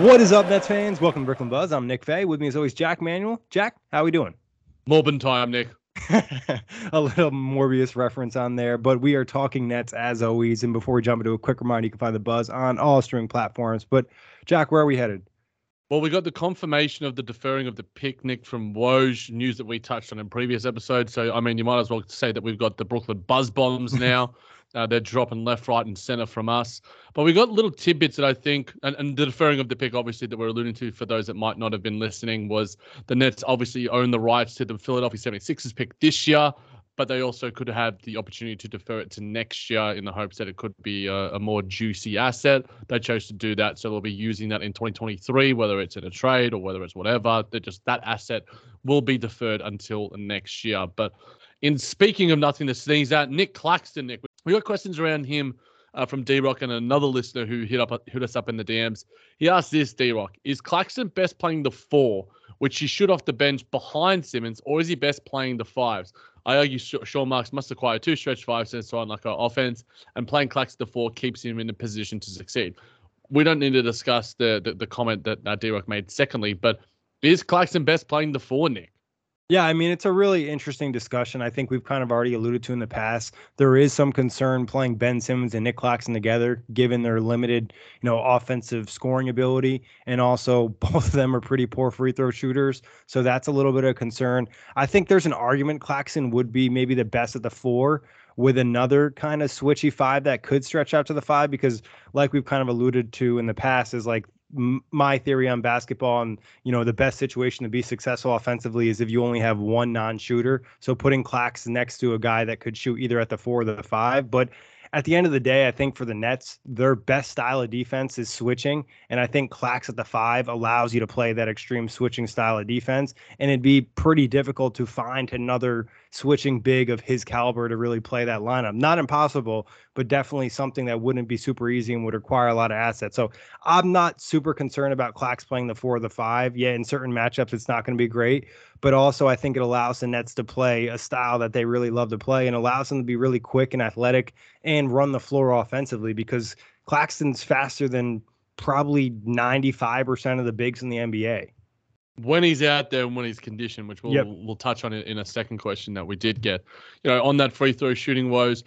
What is up, Nets fans? Welcome to Brooklyn Buzz. I'm Nick Faye. With me, as always, Jack Manuel. Jack, how are we doing? Morbin time, Nick. A little Morbius reference on there, but we are talking Nets as always. And before we jump into a quick reminder, you can find the Buzz on all streaming platforms. But, Jack, where are we headed? Well, we got the confirmation of the deferring of the picnic from Woj, news that we touched on in previous episodes. So, I mean, you might as well say that we've got the Brooklyn Buzz bombs now. They're dropping left, right, and center from us. But we got little tidbits that I think, and the deferring of the pick, obviously, that we're alluding to for those that might not have been listening, was the Nets obviously own the rights to the Philadelphia 76ers pick this year, but they also could have the opportunity to defer it to next year in the hopes that it could be a more juicy asset. They chose to do that, so they'll be using that in 2023, whether it's in a trade or whether it's whatever. That asset will be deferred until next year. But in speaking of nothing to sneeze at, Nick Claxton, Nick, we got questions around him from D-Rock and another listener who hit us up in the DMs. He asked this, D-Rock, is Claxton best playing the four, which he should off the bench behind Simmons, or is he best playing the fives? I argue Sean Marks must acquire two stretch fives since on like our offense, and playing Claxton the four keeps him in a position to succeed. We don't need to discuss the comment that D-Rock made secondly, but is Claxton best playing the four, Nick? Yeah, I mean, it's a really interesting discussion. I think we've kind of already alluded to in the past. There is some concern playing Ben Simmons and Nick Claxton together, given their limited, offensive scoring ability. And also both of them are pretty poor free throw shooters. So that's a little bit of concern. I think there's an argument Claxton would be maybe the best at the four, with another kind of switchy five that could stretch out to the five, because like we've kind of alluded to in the past is like, my theory on basketball and, the best situation to be successful offensively is if you only have one non-shooter. So putting Clax next to a guy that could shoot either at the four or the five. But at the end of the day, I think for the Nets, their best style of defense is switching. And I think Clax at the five allows you to play that extreme switching style of defense. And it'd be pretty difficult to find another switching big of his caliber to really play that lineup. Not impossible, but definitely something that wouldn't be super easy and would require a lot of assets. So I'm not super concerned about Clax playing the four or the five. Yeah, in certain matchups, it's not going to be great. But also, I think it allows the Nets to play a style that they really love to play and allows them to be really quick and athletic and run the floor offensively, because Claxton's faster than probably 95% of the bigs in the NBA. When he's out there and when he's conditioned, which we'll touch on in a second question that we did get, on that free throw shooting woes,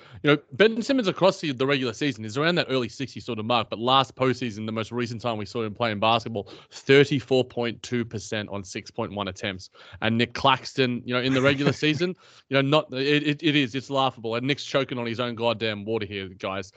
Ben Simmons across the regular season is around that early 60 sort of mark, but last postseason, the most recent time we saw him playing basketball, 34.2% on 6.1 attempts. And Nick Claxton, in the regular season, it's laughable. And Nick's choking on his own goddamn water here, guys.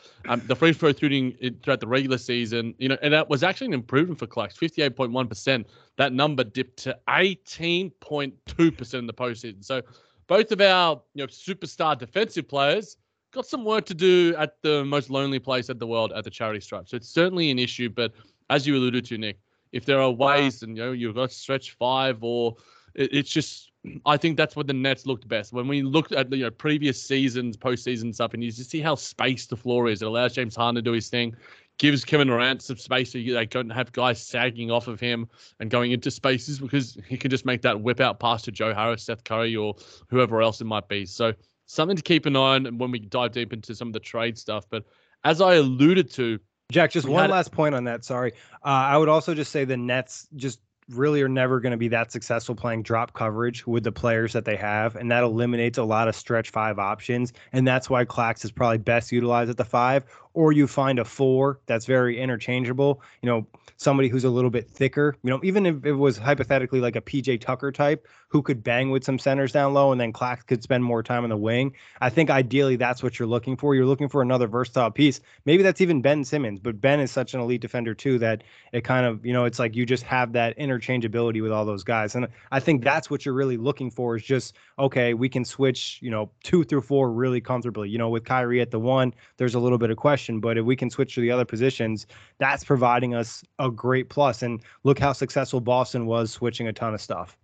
The free throw shooting throughout the regular season, and that was actually an improvement for Claxton, 58.1%. That number dipped to 18.2% in the postseason. So both of our superstar defensive players got some work to do at the most lonely place in the world, at the charity stripe. So it's certainly an issue. But as you alluded to, Nick, if there are ways, and you've got stretch five, or it's just, I think that's what the Nets looked best. When we looked at previous seasons, postseason stuff, and you just see how spaced the floor is. It allows James Harden to do his thing. Gives Kevin Durant some space so they don't have guys sagging off of him and going into spaces, because he can just make that whip out pass to Joe Harris, Seth Curry, or whoever else it might be. So something to keep an eye on when we dive deep into some of the trade stuff. But as I alluded to, Jack, just one last point on that. Sorry. I would also just say the Nets just really are never going to be that successful playing drop coverage with the players that they have. And that eliminates a lot of stretch five options. And that's why Clax is probably best utilized at the five, or you find a four that's very interchangeable. You know, somebody who's a little bit thicker, you know, even if it was hypothetically like a PJ Tucker type who could bang with some centers down low and then Clax could spend more time on the wing. I think ideally that's what you're looking for. You're looking for another versatile piece. Maybe that's even Ben Simmons, but Ben is such an elite defender too that it kind of, you know, it's like you just have that interchangeability with all those guys. And I think that's what you're really looking for is just, okay, we can switch, you know, 2 through 4 really comfortably. You know, with Kyrie at the one, there's a little bit of question. But if we can switch to the other positions, that's providing us a great plus. And look how successful Boston was switching a ton of stuff.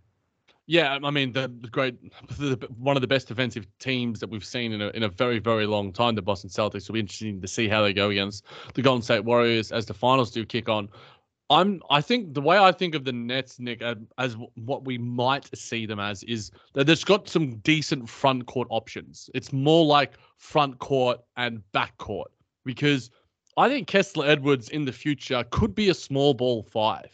Yeah, I mean, one of the best defensive teams that we've seen in a very, very long time, the Boston Celtics. It'll be interesting to see how they go against the Golden State Warriors as the finals do kick on. I think the way I think of the Nets, Nick, as what we might see them as is that it's got some decent front court options. It's more like front court and back court. Because I think Kessler Edwards in the future could be a small ball five.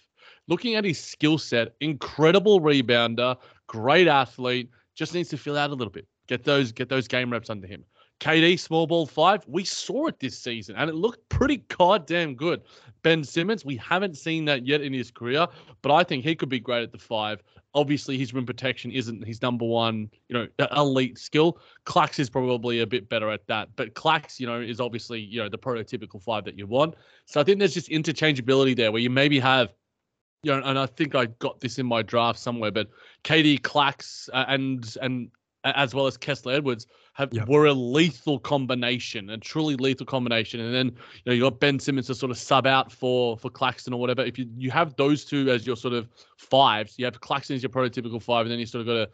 Looking at his skill set, incredible rebounder, great athlete, just needs to fill out a little bit. Get those game reps under him. KD, small ball five, we saw it this season, and it looked pretty goddamn good. Ben Simmons, we haven't seen that yet in his career, but I think he could be great at the five. Obviously, his rim protection isn't his number one, you know, elite skill. Clax is probably a bit better at that, but Clax, you know, is obviously, you know, the prototypical five that you want. So I think there's just interchangeability there where you maybe have, you know, and I think I got this in my draft somewhere, but KD, Clax, and as well as Kessler Edwards were a lethal combination, a truly lethal combination. And then, you know, you got Ben Simmons to sort of sub out for Claxton or whatever. If you have those two as your sort of fives, you have Claxton as your prototypical five, and then you sort of got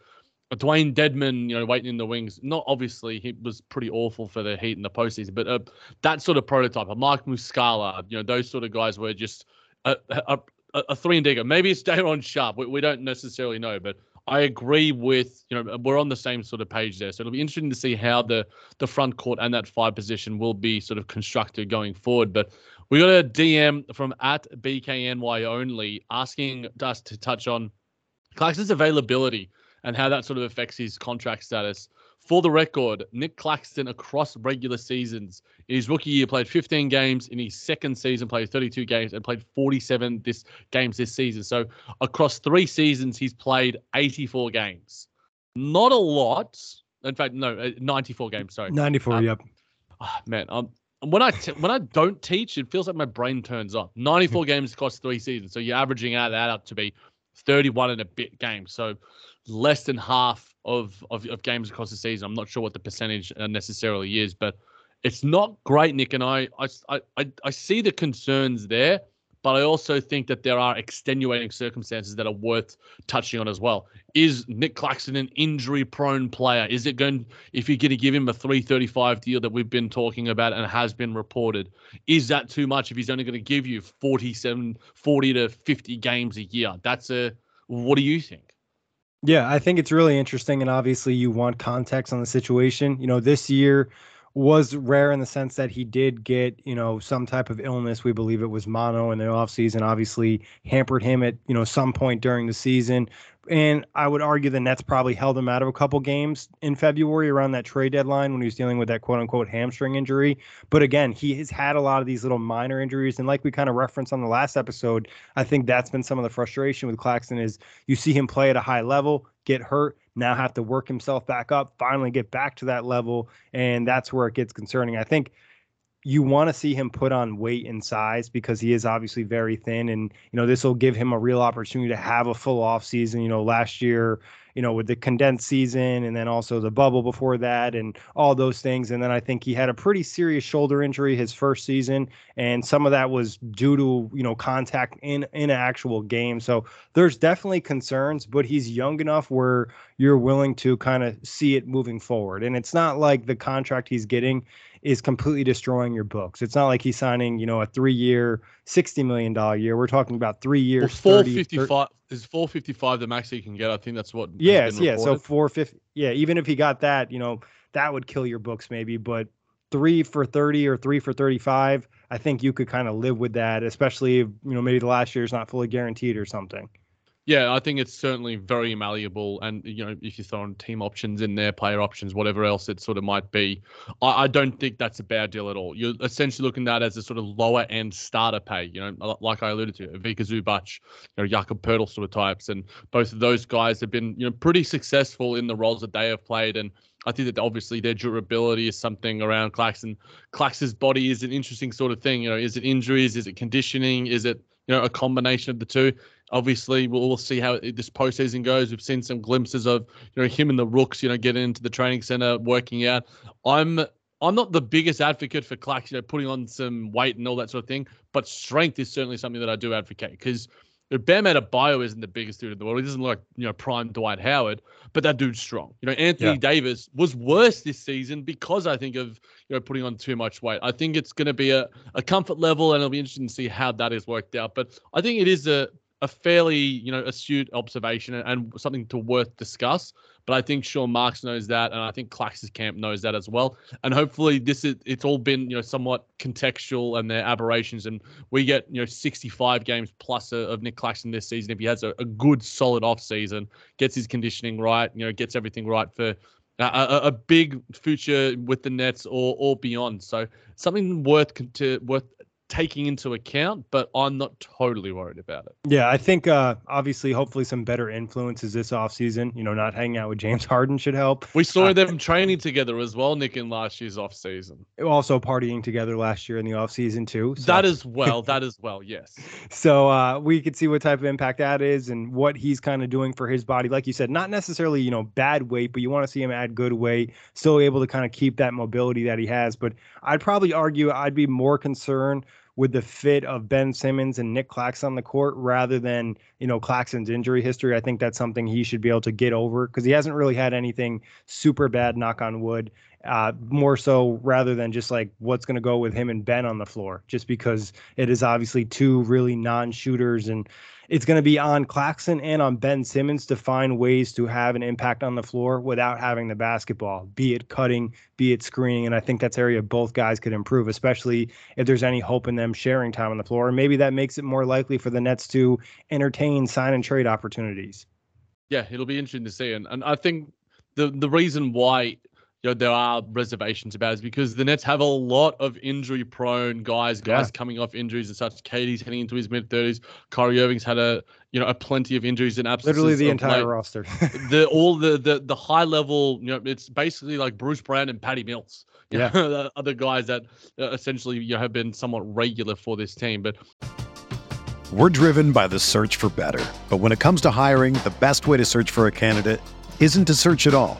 a Dwayne Dedman, you know, waiting in the wings. Not obviously, he was pretty awful for the Heat in the postseason, but that sort of prototype, a Mark Muscala, you know, those sort of guys were just a 3-and-digger. Maybe it's Dayron Sharpe. We don't necessarily know, but I agree with, you know, we're on the same sort of page there. So it'll be interesting to see how the front court and that five position will be sort of constructed going forward. But we got a DM from @BKNYonly asking us to touch on Claxton's availability and how that sort of affects his contract status. For the record, Nick Claxton across regular seasons, in his rookie year played 15 games, in his second season played 32 games and played 47 games this season. So across 3 seasons, he's played 84 games. Not a lot. In fact, no, 94 games, sorry. 94, yep. Oh, man, when I don't teach, it feels like my brain turns off. 94 games across 3 seasons. So you're averaging out that up to be 31 and a bit games. So less than half of games across the season. I'm not sure what the percentage necessarily is, but it's not great, Nick. And I see the concerns there, but I also think that there are extenuating circumstances that are worth touching on as well. Is Nick Claxton an injury-prone player? Is it going, if you're going to give him a 335 deal that we've been talking about and has been reported, is that too much if he's only going to give you 40 to 50 games a year? What do you think? Yeah, I think it's really interesting, and obviously you want context on the situation. You know, this year was rare in the sense that he did get, you know, some type of illness. We believe it was mono in the offseason, obviously hampered him at, you know, some point during the season. And I would argue the Nets probably held him out of a couple games in February around that trade deadline when he was dealing with that quote-unquote hamstring injury. But again, he has had a lot of these little minor injuries. And like we kind of referenced on the last episode, I think that's been some of the frustration with Claxton is you see him play at a high level, get hurt, now have to work himself back up, finally get back to that level. And that's where it gets concerning. I think you want to see him put on weight and size because he is obviously very thin. And, you know, this will give him a real opportunity to have a full off season. You know, last year, you know, with the condensed season and then also the bubble before that and all those things. And then I think he had a pretty serious shoulder injury his first season. And some of that was due to, you know, contact in an actual game. So there's definitely concerns, but he's young enough where you're willing to kind of see it moving forward. And it's not like the contract he's getting is completely destroying your books. It's not like he's signing, you know, a 3-year, $60 million year. We're talking about 3 years. Well, 455 is 455 the max he can get. I think that's what. Yeah, so 450. Yeah, even if he got that, you know, that would kill your books maybe, but 3 for 30 or 3 for 35, I think you could kind of live with that, especially if, you know, maybe the last year is not fully guaranteed or something. Yeah, I think it's certainly very malleable. And, you know, if you throw in team options in there, player options, whatever else it sort of might be, I don't think that's a bad deal at all. You're essentially looking at that as a sort of lower end starter pay, you know, like I alluded to, Vika Zubac, you know, Jakob Poeltl sort of types. And both of those guys have been, you know, pretty successful in the roles that they have played. And I think that obviously their durability is something around Claxton. Clax's body is an interesting sort of thing. You know, is it injuries? Is it conditioning? Is it, you know, a combination of the two? Obviously, we'll see how this postseason goes. We've seen some glimpses of, you know, him and the Rooks, you know, getting into the training center, working out. I'm not the biggest advocate for Clax, you know, putting on some weight and all that sort of thing, but strength is certainly something that I do advocate, because Bam Adebayo isn't the biggest dude in the world. He doesn't look like, you know, prime Dwight Howard, but that dude's strong. You know, Anthony Davis was worse this season because I think of, you know, putting on too much weight. I think it's going to be a comfort level, and it'll be interesting to see how that is worked out. But I think it is a fairly, you know, astute observation and something to worth discuss. But I think Sean Marks knows that, and I think Clax's camp knows that as well. And hopefully this is, it's all been, you know, somewhat contextual and their aberrations. And we get, you know, 65 games plus of Nick Claxton this season. If he has a good solid off season, gets his conditioning right, you know, gets everything right for a big future with the Nets or beyond. So something worth taking into account, but I'm not totally worried about it. Yeah, I think obviously hopefully some better influences this offseason. You know, not hanging out with James Harden should help. We saw them training together as well, Nick, in last year's offseason. Also partying together last year in the offseason too. So. That as well, yes. So we could see what type of impact that is and what he's kind of doing for his body. Like you said, not necessarily, you know, bad weight, but you want to see him add good weight, still able to kind of keep that mobility that he has. But I'd probably argue I'd be more concerned with the fit of Ben Simmons and Nick Claxton on the court rather than, you know, Claxton's injury history. I think that's something he should be able to get over, because he hasn't really had anything super bad, knock on wood, more so rather than just like what's going to go with him and Ben on the floor, just because it is obviously two really non-shooters, and it's going to be on Claxton and on Ben Simmons to find ways to have an impact on the floor without having the basketball, be it cutting, be it screening. And I think that's area both guys could improve, especially if there's any hope in them sharing time on the floor. And maybe that makes it more likely for the Nets to entertain sign and trade opportunities. Yeah, it'll be interesting to see. And I think the reason why, you know, there are reservations about it is because the Nets have a lot of injury-prone guys coming off injuries and such. KD's heading into his mid-30s. Kyrie Irving's had a plenty of injuries and absences. Literally the entire roster. the high level, you know, it's basically like Bruce Brown and Patty Mills. Yeah, the other guys that essentially, you know, have been somewhat regular for this team, but. We're driven by the search for better, but when it comes to hiring, the best way to search for a candidate isn't to search at all.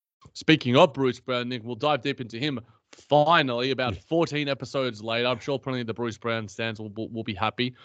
Speaking of Bruce Brown, Nick, we'll dive deep into him finally about 14 episodes later. I'm sure plenty of the Bruce Brown stands will be happy.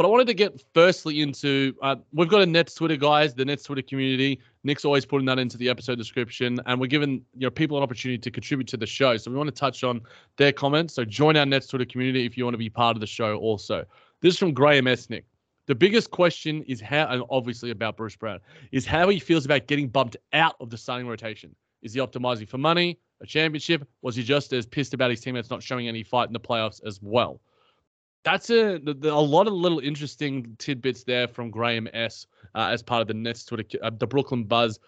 But I wanted to get firstly into, we've got a Nets Twitter, guys, the Nets Twitter community. Nick's always putting that into the episode description, and we're giving people an opportunity to contribute to the show. So we want to touch on their comments. So join our Nets Twitter community if you want to be part of the show also. This is from Graham S. Nick. The biggest question is how, and obviously about Bruce Brown, is how he feels about getting bumped out of the starting rotation. Is he optimizing for money, a championship? Was he just as pissed about his teammates not showing any fight in the playoffs as well? That's a lot of little interesting tidbits there from Graham S. As part of the Nets Twitter, the Brooklyn Buzz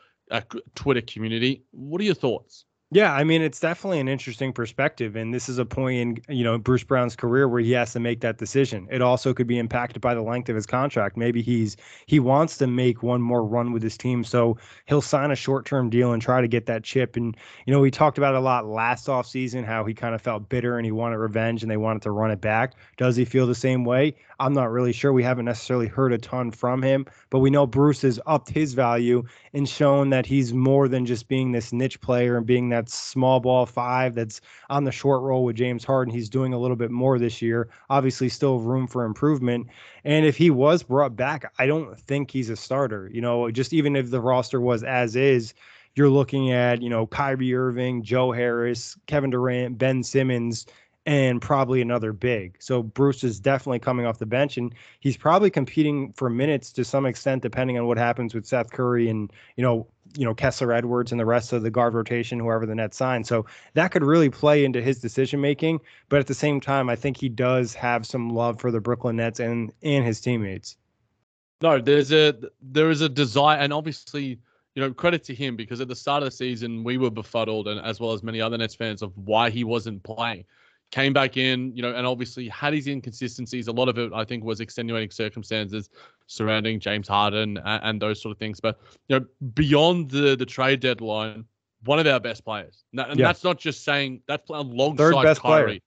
Twitter community. What are your thoughts? Yeah, I mean, it's definitely an interesting perspective, and this is a point in Bruce Brown's career where he has to make that decision. It also could be impacted by the length of his contract. Maybe he wants to make one more run with his team, so he'll sign a short-term deal and try to get that chip. And we talked about it a lot last offseason, how he kind of felt bitter and he wanted revenge and they wanted to run it back. Does he feel the same way? I'm not really sure. We haven't necessarily heard a ton from him, but we know Bruce has upped his value and shown that he's more than just being this niche player and being that small ball five that's on the short roll with James Harden. He's doing a little bit more this year, obviously still room for improvement. And if he was brought back, I don't think he's a starter. Just even if the roster was as is, you're looking at, Kyrie Irving, Joe Harris, Kevin Durant, Ben Simmons, and probably another big. So Bruce is definitely coming off the bench, and he's probably competing for minutes to some extent, depending on what happens with Seth Curry and, Kessler Edwards and the rest of the guard rotation, whoever the Nets sign. So that could really play into his decision-making. But at the same time, I think he does have some love for the Brooklyn Nets and his teammates. No, there is a desire, and obviously, credit to him, because at the start of the season, we were befuddled, and as well as many other Nets fans, of why he wasn't playing. Came back in, and obviously had his inconsistencies. A lot of it, I think, was extenuating circumstances surrounding James Harden and those sort of things. But, beyond the trade deadline, one of our best players. And that's not just saying, that's alongside Kyrie.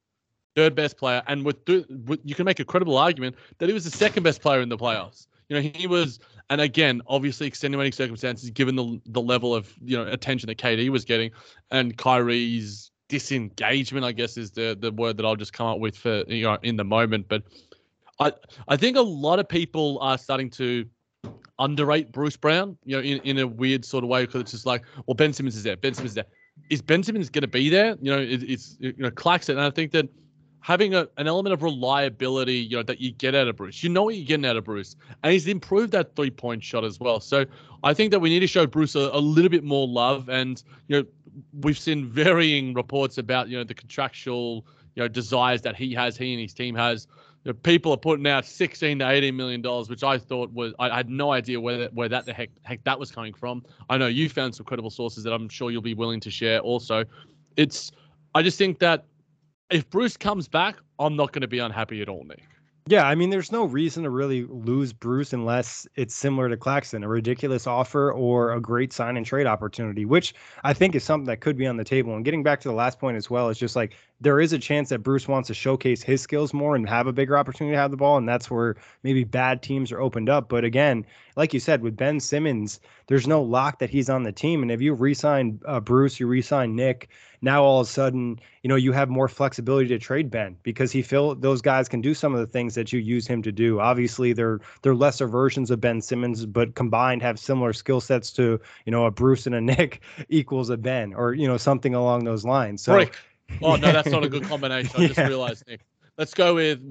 Third best player. And you can make a credible argument that he was the second best player in the playoffs. He was, and again, obviously extenuating circumstances, given the level of, attention that KD was getting and Kyrie's disengagement, I guess, is the word that I'll just come up with for in the moment. But I think a lot of people are starting to underrate Bruce Brown, in a weird sort of way, because it's just like, well, Ben Simmons is there. Ben Simmons is there. Is Ben Simmons going to be there? It's Claxton. And I think that having an element of reliability, that you get out of Bruce. You know what you're getting out of Bruce. And he's improved that three-point shot as well. So I think that we need to show Bruce a little bit more love. And, we've seen varying reports about, the contractual, desires that he and his team has. People are putting out $16 to $18 million, which I thought was, I had no idea where that the heck that was coming from. I know you found some credible sources that I'm sure you'll be willing to share also. I just think that, if Bruce comes back, I'm not going to be unhappy at all, Nick. Yeah, I mean, there's no reason to really lose Bruce unless it's similar to Claxton, a ridiculous offer or a great sign and trade opportunity, which I think is something that could be on the table. And getting back to the last point as well, it's just like there is a chance that Bruce wants to showcase his skills more and have a bigger opportunity to have the ball, and that's where maybe bad teams are opened up. But again, like you said, with Ben Simmons, there's no lock that he's on the team. And if you re-sign Bruce, you re-sign Nick, now all of a sudden, you have more flexibility to trade Ben, because those guys can do some of the things that you use him to do. Obviously, they're lesser versions of Ben Simmons, but combined have similar skill sets to, a Bruce and a Nick equals a Ben, or, something along those lines. So, Rick. Oh, no, that's not a good combination. I just realized, Nick. Let's go with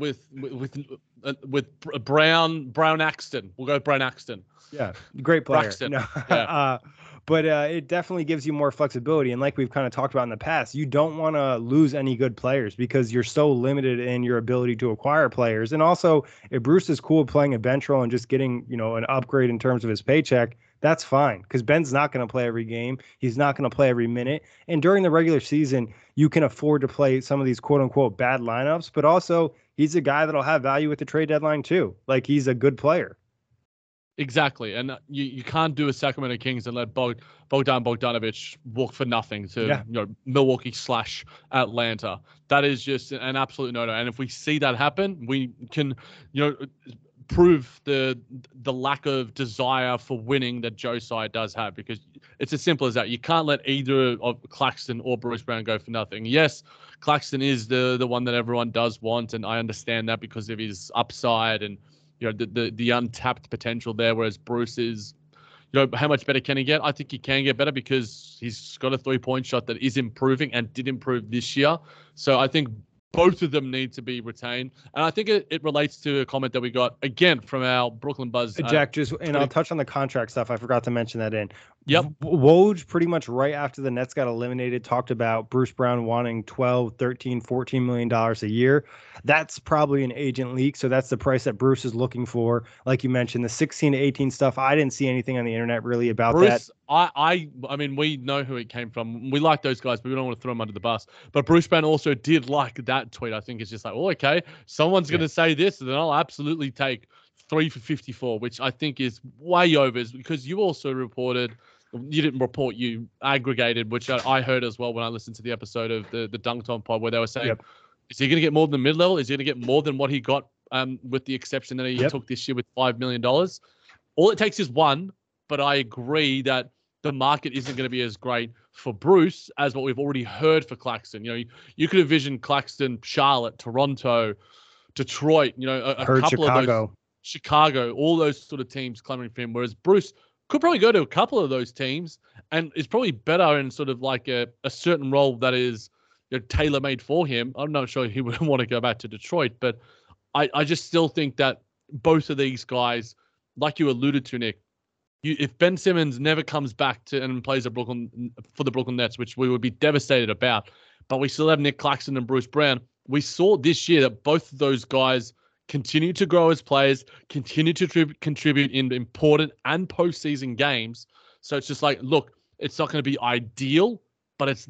Brown Axton. We'll go with Brown Axton. Yeah, great player. No. Yeah. But it definitely gives you more flexibility. And like we've kind of talked about in the past, you don't want to lose any good players, because you're so limited in your ability to acquire players. And also, if Bruce is cool playing a bench role and just getting, an upgrade in terms of his paycheck, that's fine, because Ben's not going to play every game. He's not going to play every minute. And during the regular season, you can afford to play some of these quote-unquote bad lineups, but also he's a guy that'll have value at the trade deadline too. Like, he's a good player. Exactly. And you can't do a Sacramento Kings and let Bogdan Bogdanovic walk for nothing to Milwaukee / Atlanta. That is just an absolute no-no. And if we see that happen, we can prove the lack of desire for winning that Joe's side does have, because it's as simple as that. You can't let either of Claxton or Bruce Brown go for nothing. Yes, Claxton is the one that everyone does want, and I understand that because of his upside and you know, the untapped potential there, whereas Bruce is, you know, how much better can he get? I think he can get better because he's got a three-point shot that is improving and did improve this year. So I think both of them need to be retained. And I think it relates to a comment that we got, again, from our Brooklyn Buzz. Jack, I'll touch on the contract stuff. I forgot to mention that in. Yep. Woj, pretty much right after the Nets got eliminated, talked about Bruce Brown wanting $12, $13, $14 million a year. That's probably an agent leak, so that's the price that Bruce is looking for. Like you mentioned, the 16 to 18 stuff, I didn't see anything on the internet really about Bruce, that. I mean, we know who it came from. We like those guys, but we don't want to throw them under the bus. But Bruce Brown also did like that tweet. I think it's just like, oh, okay, someone's going to say this, and then I'll absolutely take 3 for $54, which I think is way over, because you also reported, you didn't report, you aggregated, which I heard as well when I listened to the episode of the Dunkton pod, where they were saying, is he going to get more than the mid-level? Is he going to get more than what he got, with the exception that he took this year with $5 million? All it takes is one, but I agree that the market isn't going to be as great for Bruce as what we've already heard for Claxton. You know, you could envision Claxton, Charlotte, Toronto, Detroit, you know, a couple of those, Chicago, all those sort of teams clamoring for him. Whereas Bruce could probably go to a couple of those teams and is probably better in sort of like a certain role that is, you know, tailor-made for him. I'm not sure he would want to go back to Detroit, but I just still think that both of these guys, like you alluded to, Nick, if Ben Simmons never comes back to and plays for the Brooklyn Nets, which we would be devastated about, but we still have Nick Claxton and Bruce Brown. We saw this year that both of those guys continue to grow as players, continue to contribute in important and postseason games. So it's just like, look, it's not going to be ideal, but it's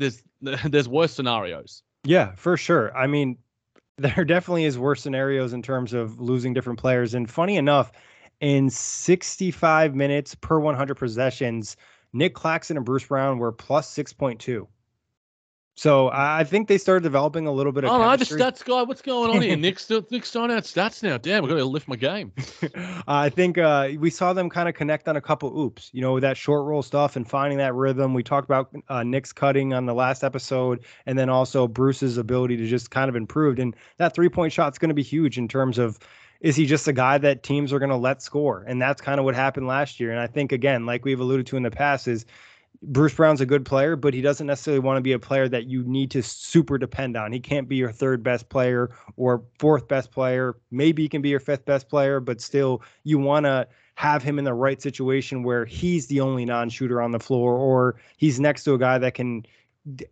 there's worse scenarios. Yeah, for sure. I mean, there definitely is worse scenarios in terms of losing different players. And funny enough, in 65 minutes per 100 possessions, Nick Claxton and Bruce Brown were plus 6.2. So I think they started developing a little bit of chemistry. I'm a stats guy. What's going on here? Nick's throwing out stats now. Damn, we're going to lift my game. I think we saw them kind of connect on a couple oops, you know, that short roll stuff and finding that rhythm. We talked about Nick's cutting on the last episode, and then also Bruce's ability to just kind of improve. And that three-point shot's going to be huge in terms of, is he just a guy that teams are going to let score? And that's kind of what happened last year. And I think, again, like we've alluded to in the past, is Bruce Brown's a good player, but he doesn't necessarily want to be a player that you need to super depend on. He can't be your third best player or fourth best player. Maybe he can be your fifth best player, but still you want to have him in the right situation where he's the only non-shooter on the floor, or he's next to a guy that can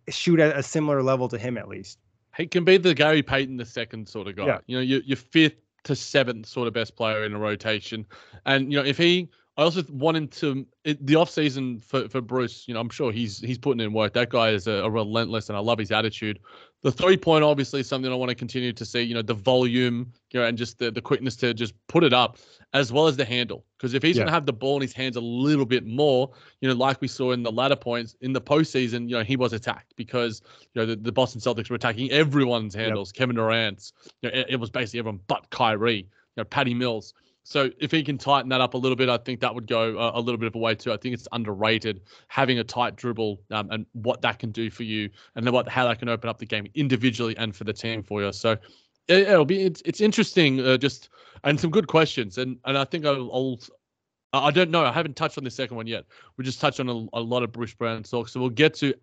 shoot at a similar level to him at least. He can be the Gary Payton II sort of guy. Yeah. You know, your fifth to seventh sort of best player in a rotation. And, you know, if he... I also wanted to the offseason for Bruce, you know, I'm sure he's putting in work. That guy is a relentless, and I love his attitude. The three-point, obviously, is something I want to continue to see, you know, the volume, you know, and just the quickness to just put it up, as well as the handle. Because if he's going to have the ball in his hands a little bit more, you know, like we saw in the latter points, in the postseason, you know, he was attacked because, you know, the Boston Celtics were attacking everyone's handles, Kevin Durant's. You know, it was basically everyone but Kyrie, you know, Patty Mills. So if he can tighten that up a little bit, I think that would go a little bit of a way too. I think it's underrated having a tight dribble and what that can do for you, and then how that can open up the game individually and for the team for you. So it's interesting, just and some good questions. And I think I don't know. I haven't touched on the second one yet. We just touched on a lot of Bruce Brown talk. So we'll get to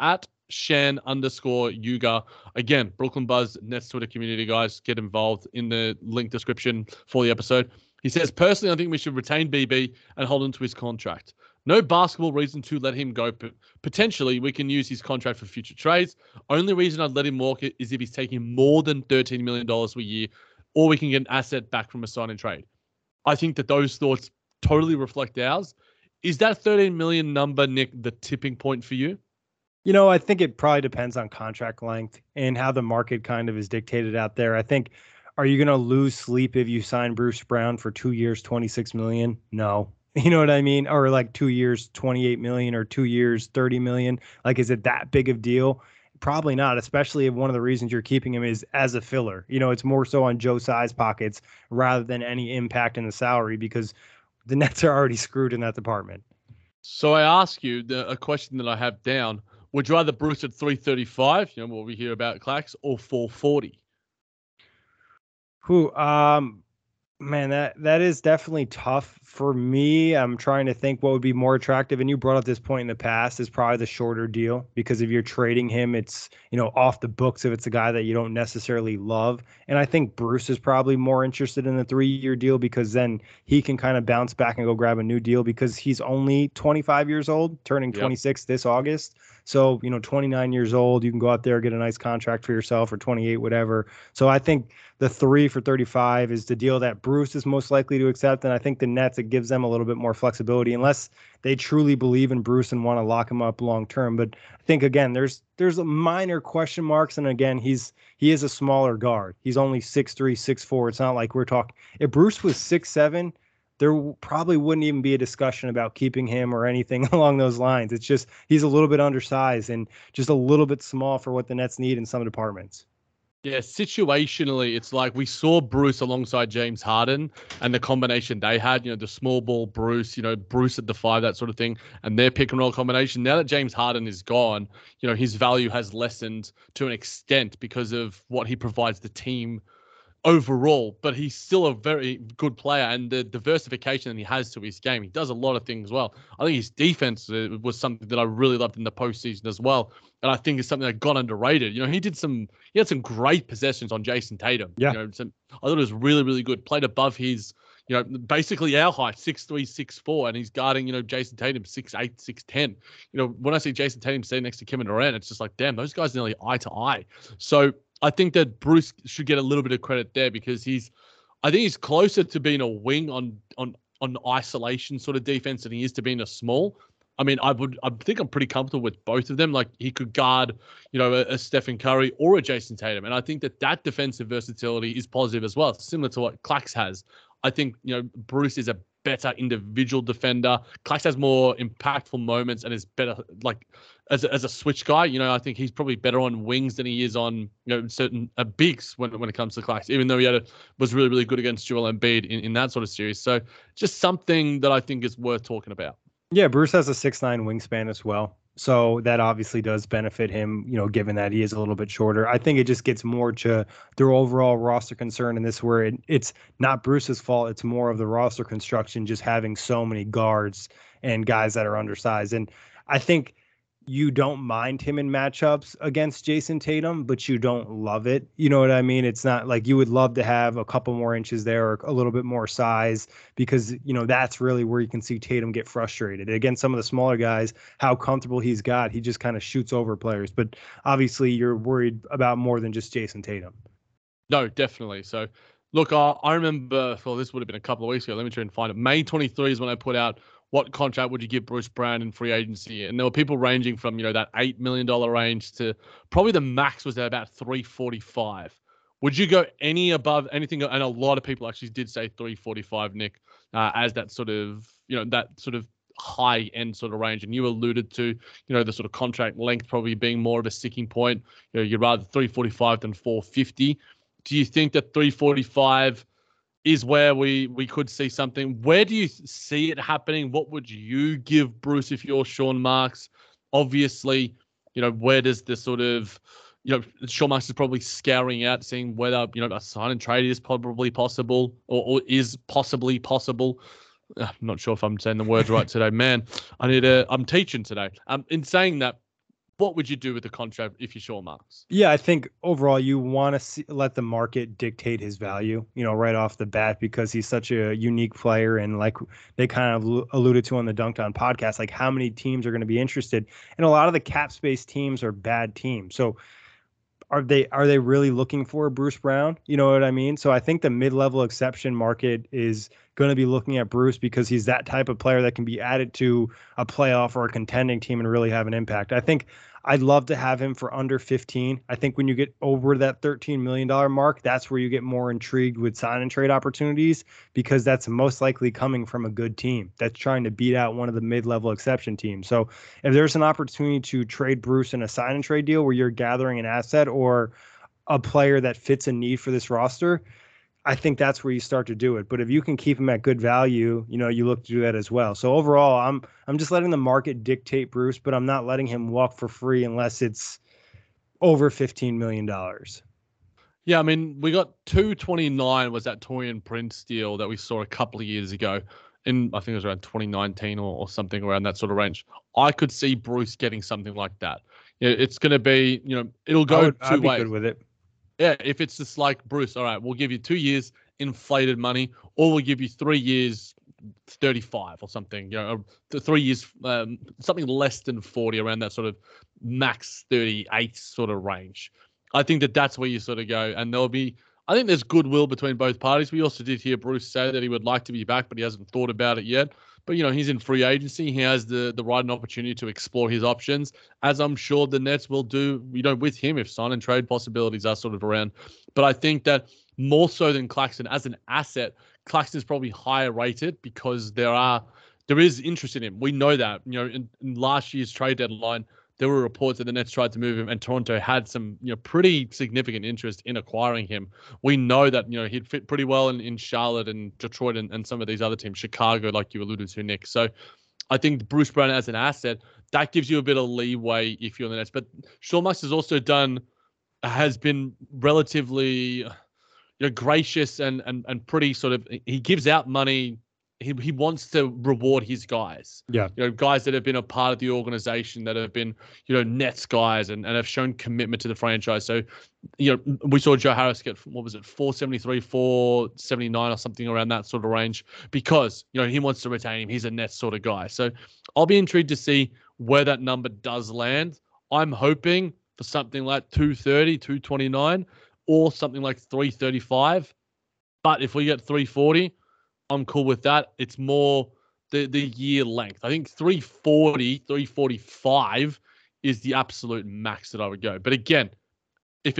@Shan_Yuga. Again, Brooklyn Buzz, Nets Twitter community, guys, get involved in the link description for the episode. He says, personally, I think we should retain BB and hold on to his contract. No basketball reason to let him go, but potentially we can use his contract for future trades. Only reason I'd let him walk is if he's taking more than $13 million a year, or we can get an asset back from a sign and trade. I think that those thoughts totally reflect ours. Is that $13 million number, Nick, the tipping point for you? You know, I think it probably depends on contract length and how the market kind of is dictated out there. I think, are you going to lose sleep if you sign Bruce Brown for 2 years, $26 million? No. You know what I mean? Or like 2 years, $28 million, or 2 years, $30 million. Like, is it that big of deal? Probably not, especially if one of the reasons you're keeping him is as a filler. You know, it's more so on Joe Tsai's pockets rather than any impact in the salary, because the Nets are already screwed in that department. So I ask you a question that I have down. Would you rather Bruce at 335, you know, what we hear about Clax, or 440? Who? Man, that is definitely tough for me. I'm trying to think what would be more attractive. And you brought up this point in the past is probably the shorter deal, because if you're trading him, it's, you know, off the books if it's a guy that you don't necessarily love. And I think Bruce is probably more interested in the 3-year deal, because then he can kind of bounce back and go grab a new deal, because he's only 25 years old, turning 26 this August. So, you know, 29 years old, you can go out there, get a nice contract for yourself, or 28, whatever. So I think the 3 for $35 is the deal that Bruce is most likely to accept. And I think the Nets, it gives them a little bit more flexibility, unless they truly believe in Bruce and want to lock him up long term. But I think, again, there's a minor question marks. And again, he is a smaller guard. He's only 6'3", 6'4". It's not like we're talking, if Bruce was 6'7", there probably wouldn't even be a discussion about keeping him or anything along those lines. It's just he's a little bit undersized and just a little bit small for what the Nets need in some departments. Yeah, situationally, it's like we saw Bruce alongside James Harden and the combination they had, you know, the small ball Bruce, you know, Bruce at the 5, that sort of thing, and their pick and roll combination. Now that James Harden is gone, you know, his value has lessened to an extent because of what he provides the team overall, but he's still a very good player, and the diversification that he has to his game, he does a lot of things well. I think his defense was something that I really loved in the postseason as well, and I think it's something that got underrated. You know, he had some great possessions on Jason Tatum. Yeah, you know, I thought it was really, really good. Played above his, you know, basically our height, 6'3", 6'4", and he's guarding, you know, Jason Tatum 6'8", 6'10". You know, when I see Jason Tatum sitting next to Kevin Durant, it's just like, damn, those guys are nearly eye to eye. So I think that Bruce should get a little bit of credit there, because I think he's closer to being a wing on isolation sort of defense than he is to being a small. I mean, I think I'm pretty comfortable with both of them. Like, he could guard, you know, a Stephen Curry or a Jason Tatum. And I think that defensive versatility is positive as well, similar to what Clax has. I think, you know, Bruce is a better individual defender. Clax has more impactful moments and is better, like, as a switch guy. You know, I think he's probably better on wings than he is on, you know, certain bigs when it comes to Clax, even though he was really, really good against Joel Embiid in that sort of series. So just something that I think is worth talking about. Yeah, Bruce has a 6'9" wingspan as well. So that obviously does benefit him, you know, given that he is a little bit shorter. I think it just gets more to their overall roster concern, and this where it's not Bruce's fault. It's more of the roster construction, just having so many guards and guys that are undersized. And I think you don't mind him in matchups against Jason Tatum, but you don't love it. You know what I mean? It's not like you would love to have a couple more inches there or a little bit more size, because, you know, that's really where you can see Tatum get frustrated. Against some of the smaller guys, how comfortable he's got, he just kind of shoots over players. But obviously you're worried about more than just Jason Tatum. No, definitely. So look, I remember, well, this would have been a couple of weeks ago. Let me try and find it. May 23 is when I put out, what contract would you give Bruce Brown in free agency? And there were people ranging from, you know, that $8 million range to probably the max was at about $345. Would you go any above anything? And a lot of people actually did say $345, Nick, as that sort of, you know, that sort of high end sort of range. And you alluded to, you know, the sort of contract length probably being more of a sticking point. You know, you'd rather $345 than $450. Do you think that $345 is where we could see something? Where do you see it happening? What would you give Bruce if you're Sean Marks? Obviously, you know, where does the sort of, you know, Sean Marks is probably scouring out, seeing whether, you know, a sign and trade is probably possible or is possibly possible. I'm not sure if I'm saying the words right today, man. I'm teaching today. In saying that, what would you do with the contract if you're Sean Marks? Yeah, I think overall you want to let the market dictate his value, you know, right off the bat, because he's such a unique player. And like they kind of alluded to on the Dunked On podcast, like how many teams are going to be interested? And a lot of the cap space teams are bad teams. So are they really looking for Bruce Brown? You know what I mean? So I think the mid-level exception market is going to be looking at Bruce, because he's that type of player that can be added to a playoff or a contending team and really have an impact. I think I'd love to have him for under 15. I think when you get over that $13 million mark, that's where you get more intrigued with sign and trade opportunities, because that's most likely coming from a good team that's trying to beat out one of the mid-level exception teams. So if there's an opportunity to trade Bruce in a sign and trade deal where you're gathering an asset or a player that fits a need for this roster, I think that's where you start to do it. But if you can keep him at good value, you know, you look to do that as well. So overall, I'm just letting the market dictate Bruce, but I'm not letting him walk for free unless it's over $15 million. Yeah, I mean, we got 229 was that Torian Prince deal that we saw a couple of years ago. In, I think it was around 2019 or something around that sort of range. I could see Bruce getting something like that. It's going to be, it'll go two ways. I'd be good with it. Yeah, if it's just like, Bruce, all right, we'll give you 2 years inflated money, or we'll give you 3 years 35 or something, 3 years, something less than 40, around that sort of max 38 sort of range. I think that's where you sort of go, and there'll be, I think there's goodwill between both parties. We also did hear Bruce say that he would like to be back, but he hasn't thought about it yet. But, he's in free agency. He has the right and opportunity to explore his options, as I'm sure the Nets will do, with him if sign and trade possibilities are sort of around. But I think that more so than Claxton, as an asset, Claxton's probably higher rated because there is interest in him. We know that. In last year's trade deadline, there were reports that the Nets tried to move him, and Toronto had some, pretty significant interest in acquiring him. We know that, he'd fit pretty well in Charlotte and Detroit and some of these other teams, Chicago, like you alluded to, Nick. So I think Bruce Brown as an asset, that gives you a bit of leeway if you're on the Nets. But Sean Marks has also has been relatively, gracious and pretty sort of, he gives out money. He wants to reward his guys. Yeah. Guys that have been a part of the organization, that have been, Nets guys and have shown commitment to the franchise. So, we saw Joe Harris get, what was it, 473, 479 or something around that sort of range, because, he wants to retain him. He's a Nets sort of guy. So I'll be intrigued to see where that number does land. I'm hoping for something like 230, 229 or something like 335. But if we get 340, I'm cool with that. It's more the year length. I think 340, 345 is the absolute max that I would go. But again, if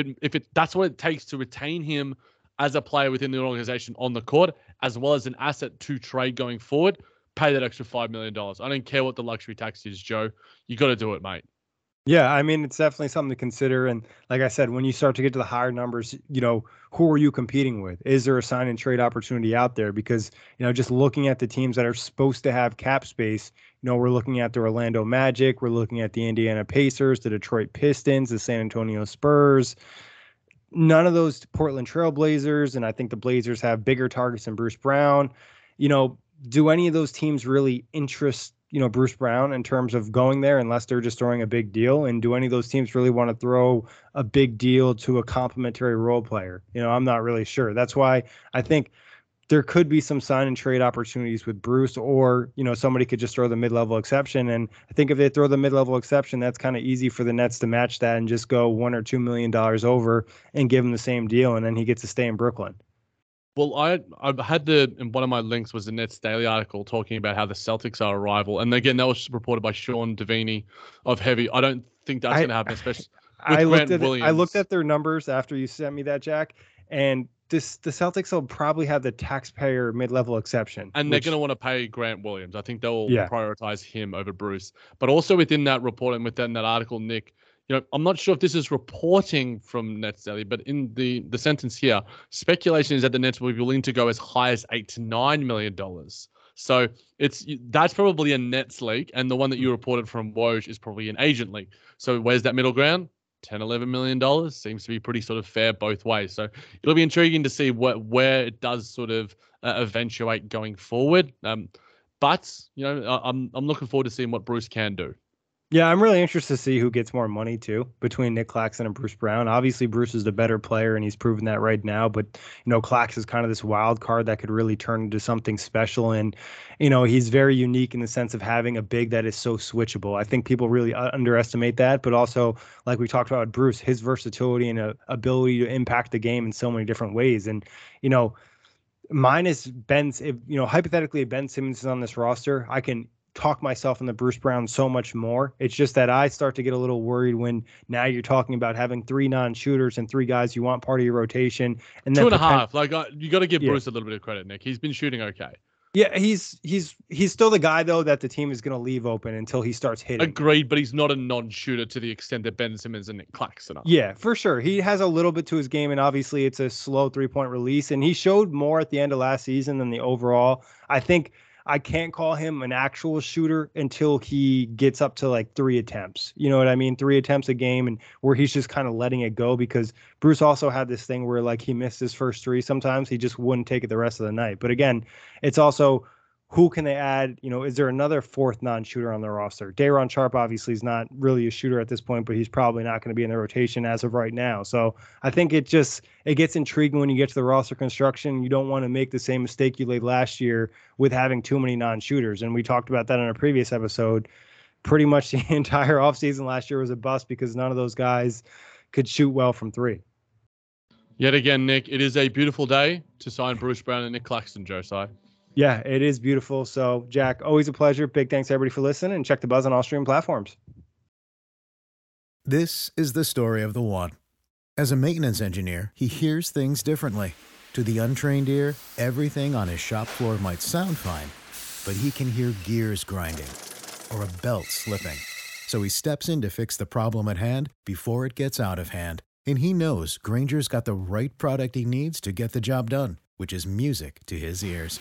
that's what it takes to retain him as a player within the organization on the court, as well as an asset to trade going forward, pay that extra $5 million. I don't care what the luxury tax is, Joe. You got to do it, mate. Yeah, I mean, it's definitely something to consider. And like I said, when you start to get to the higher numbers, who are you competing with? Is there a sign and trade opportunity out there? Because, just looking at the teams that are supposed to have cap space, we're looking at the Orlando Magic, we're looking at the Indiana Pacers, the Detroit Pistons, the San Antonio Spurs. None of those Portland Trail Blazers, and I think the Blazers have bigger targets than Bruce Brown. Do any of those teams really interest Bruce Brown in terms of going there, unless they're just throwing a big deal? And do any of those teams really want to throw a big deal to a complimentary role player? I'm not really sure. That's why I think there could be some sign and trade opportunities with Bruce, or, somebody could just throw the mid-level exception. And I think if they throw the mid-level exception, that's kind of easy for the Nets to match that and just go $1 or $2 million over and give him the same deal. And then he gets to stay in Brooklyn. Well, I had one of my links was the Nets Daily article talking about how the Celtics are a rival. And again, that was reported by Sean Devaney of Heavy. I don't think that's going to happen, especially with Grant Williams. I looked at their numbers after you sent me that, Jack, and the Celtics will probably have the taxpayer mid-level exception. And they're going to want to pay Grant Williams. I think they'll prioritize him over Bruce. But also within that report and within that article, Nick, I'm not sure if this is reporting from Nets Daily, but in the sentence here, speculation is that the Nets will be willing to go as high as $8 to $9 million. So that's probably a Nets leak, and the one that you reported from Woj is probably an agent leak. So where's that middle ground? $10, $11 million seems to be pretty sort of fair both ways. So it'll be intriguing to see where it does sort of eventuate going forward. But, I'm looking forward to seeing what Bruce can do. Yeah, I'm really interested to see who gets more money, too, between Nick Claxton and Bruce Brown. Obviously, Bruce is the better player, and he's proven that right now. But, Clax is kind of this wild card that could really turn into something special. And, he's very unique in the sense of having a big that is so switchable. I think people really underestimate that. But also, like we talked about with Bruce, his versatility and ability to impact the game in so many different ways. And, minus Ben's, hypothetically, if Ben Simmons is on this roster, I can talk myself into Bruce Brown so much more. It's just that I start to get a little worried when now you're talking about having three non-shooters and three guys you want part of your rotation. And then two and a half. Like you got to give Bruce a little bit of credit, Nick. He's been shooting okay. Yeah, he's still the guy, though, that the team is going to leave open until he starts hitting. Agreed, but he's not a non-shooter to the extent that Ben Simmons and Nick Claxton are. Yeah, for sure. He has a little bit to his game, and obviously it's a slow three-point release, and he showed more at the end of last season than the overall. I think I can't call him an actual shooter until he gets up to like three attempts. You know what I mean? Three attempts a game, and where he's just kind of letting it go, because Bruce also had this thing where like he missed his first three. Sometimes he just wouldn't take it the rest of the night. But again, it's also who can they add? You know, is there another fourth non-shooter on their roster? Dayron Sharpe obviously is not really a shooter at this point, but he's probably not going to be in the rotation as of right now. So I think it just, it gets intriguing when you get to the roster construction. You don't want to make the same mistake you made last year with having too many non-shooters. And we talked about that in a previous episode. Pretty much the entire offseason last year was a bust because none of those guys could shoot well from three. Yet again, Nick, it is a beautiful day to sign Bruce Brown and Nick Claxton, Josiah. Yeah, it is beautiful. So, Jack, always a pleasure. Big thanks, everybody, for listening. And check the Buzz on all streaming platforms. This is the story of the one. As a maintenance engineer, he hears things differently. To the untrained ear, everything on his shop floor might sound fine, but he can hear gears grinding or a belt slipping. So he steps in to fix the problem at hand before it gets out of hand. And he knows Granger's got the right product he needs to get the job done, which is music to his ears.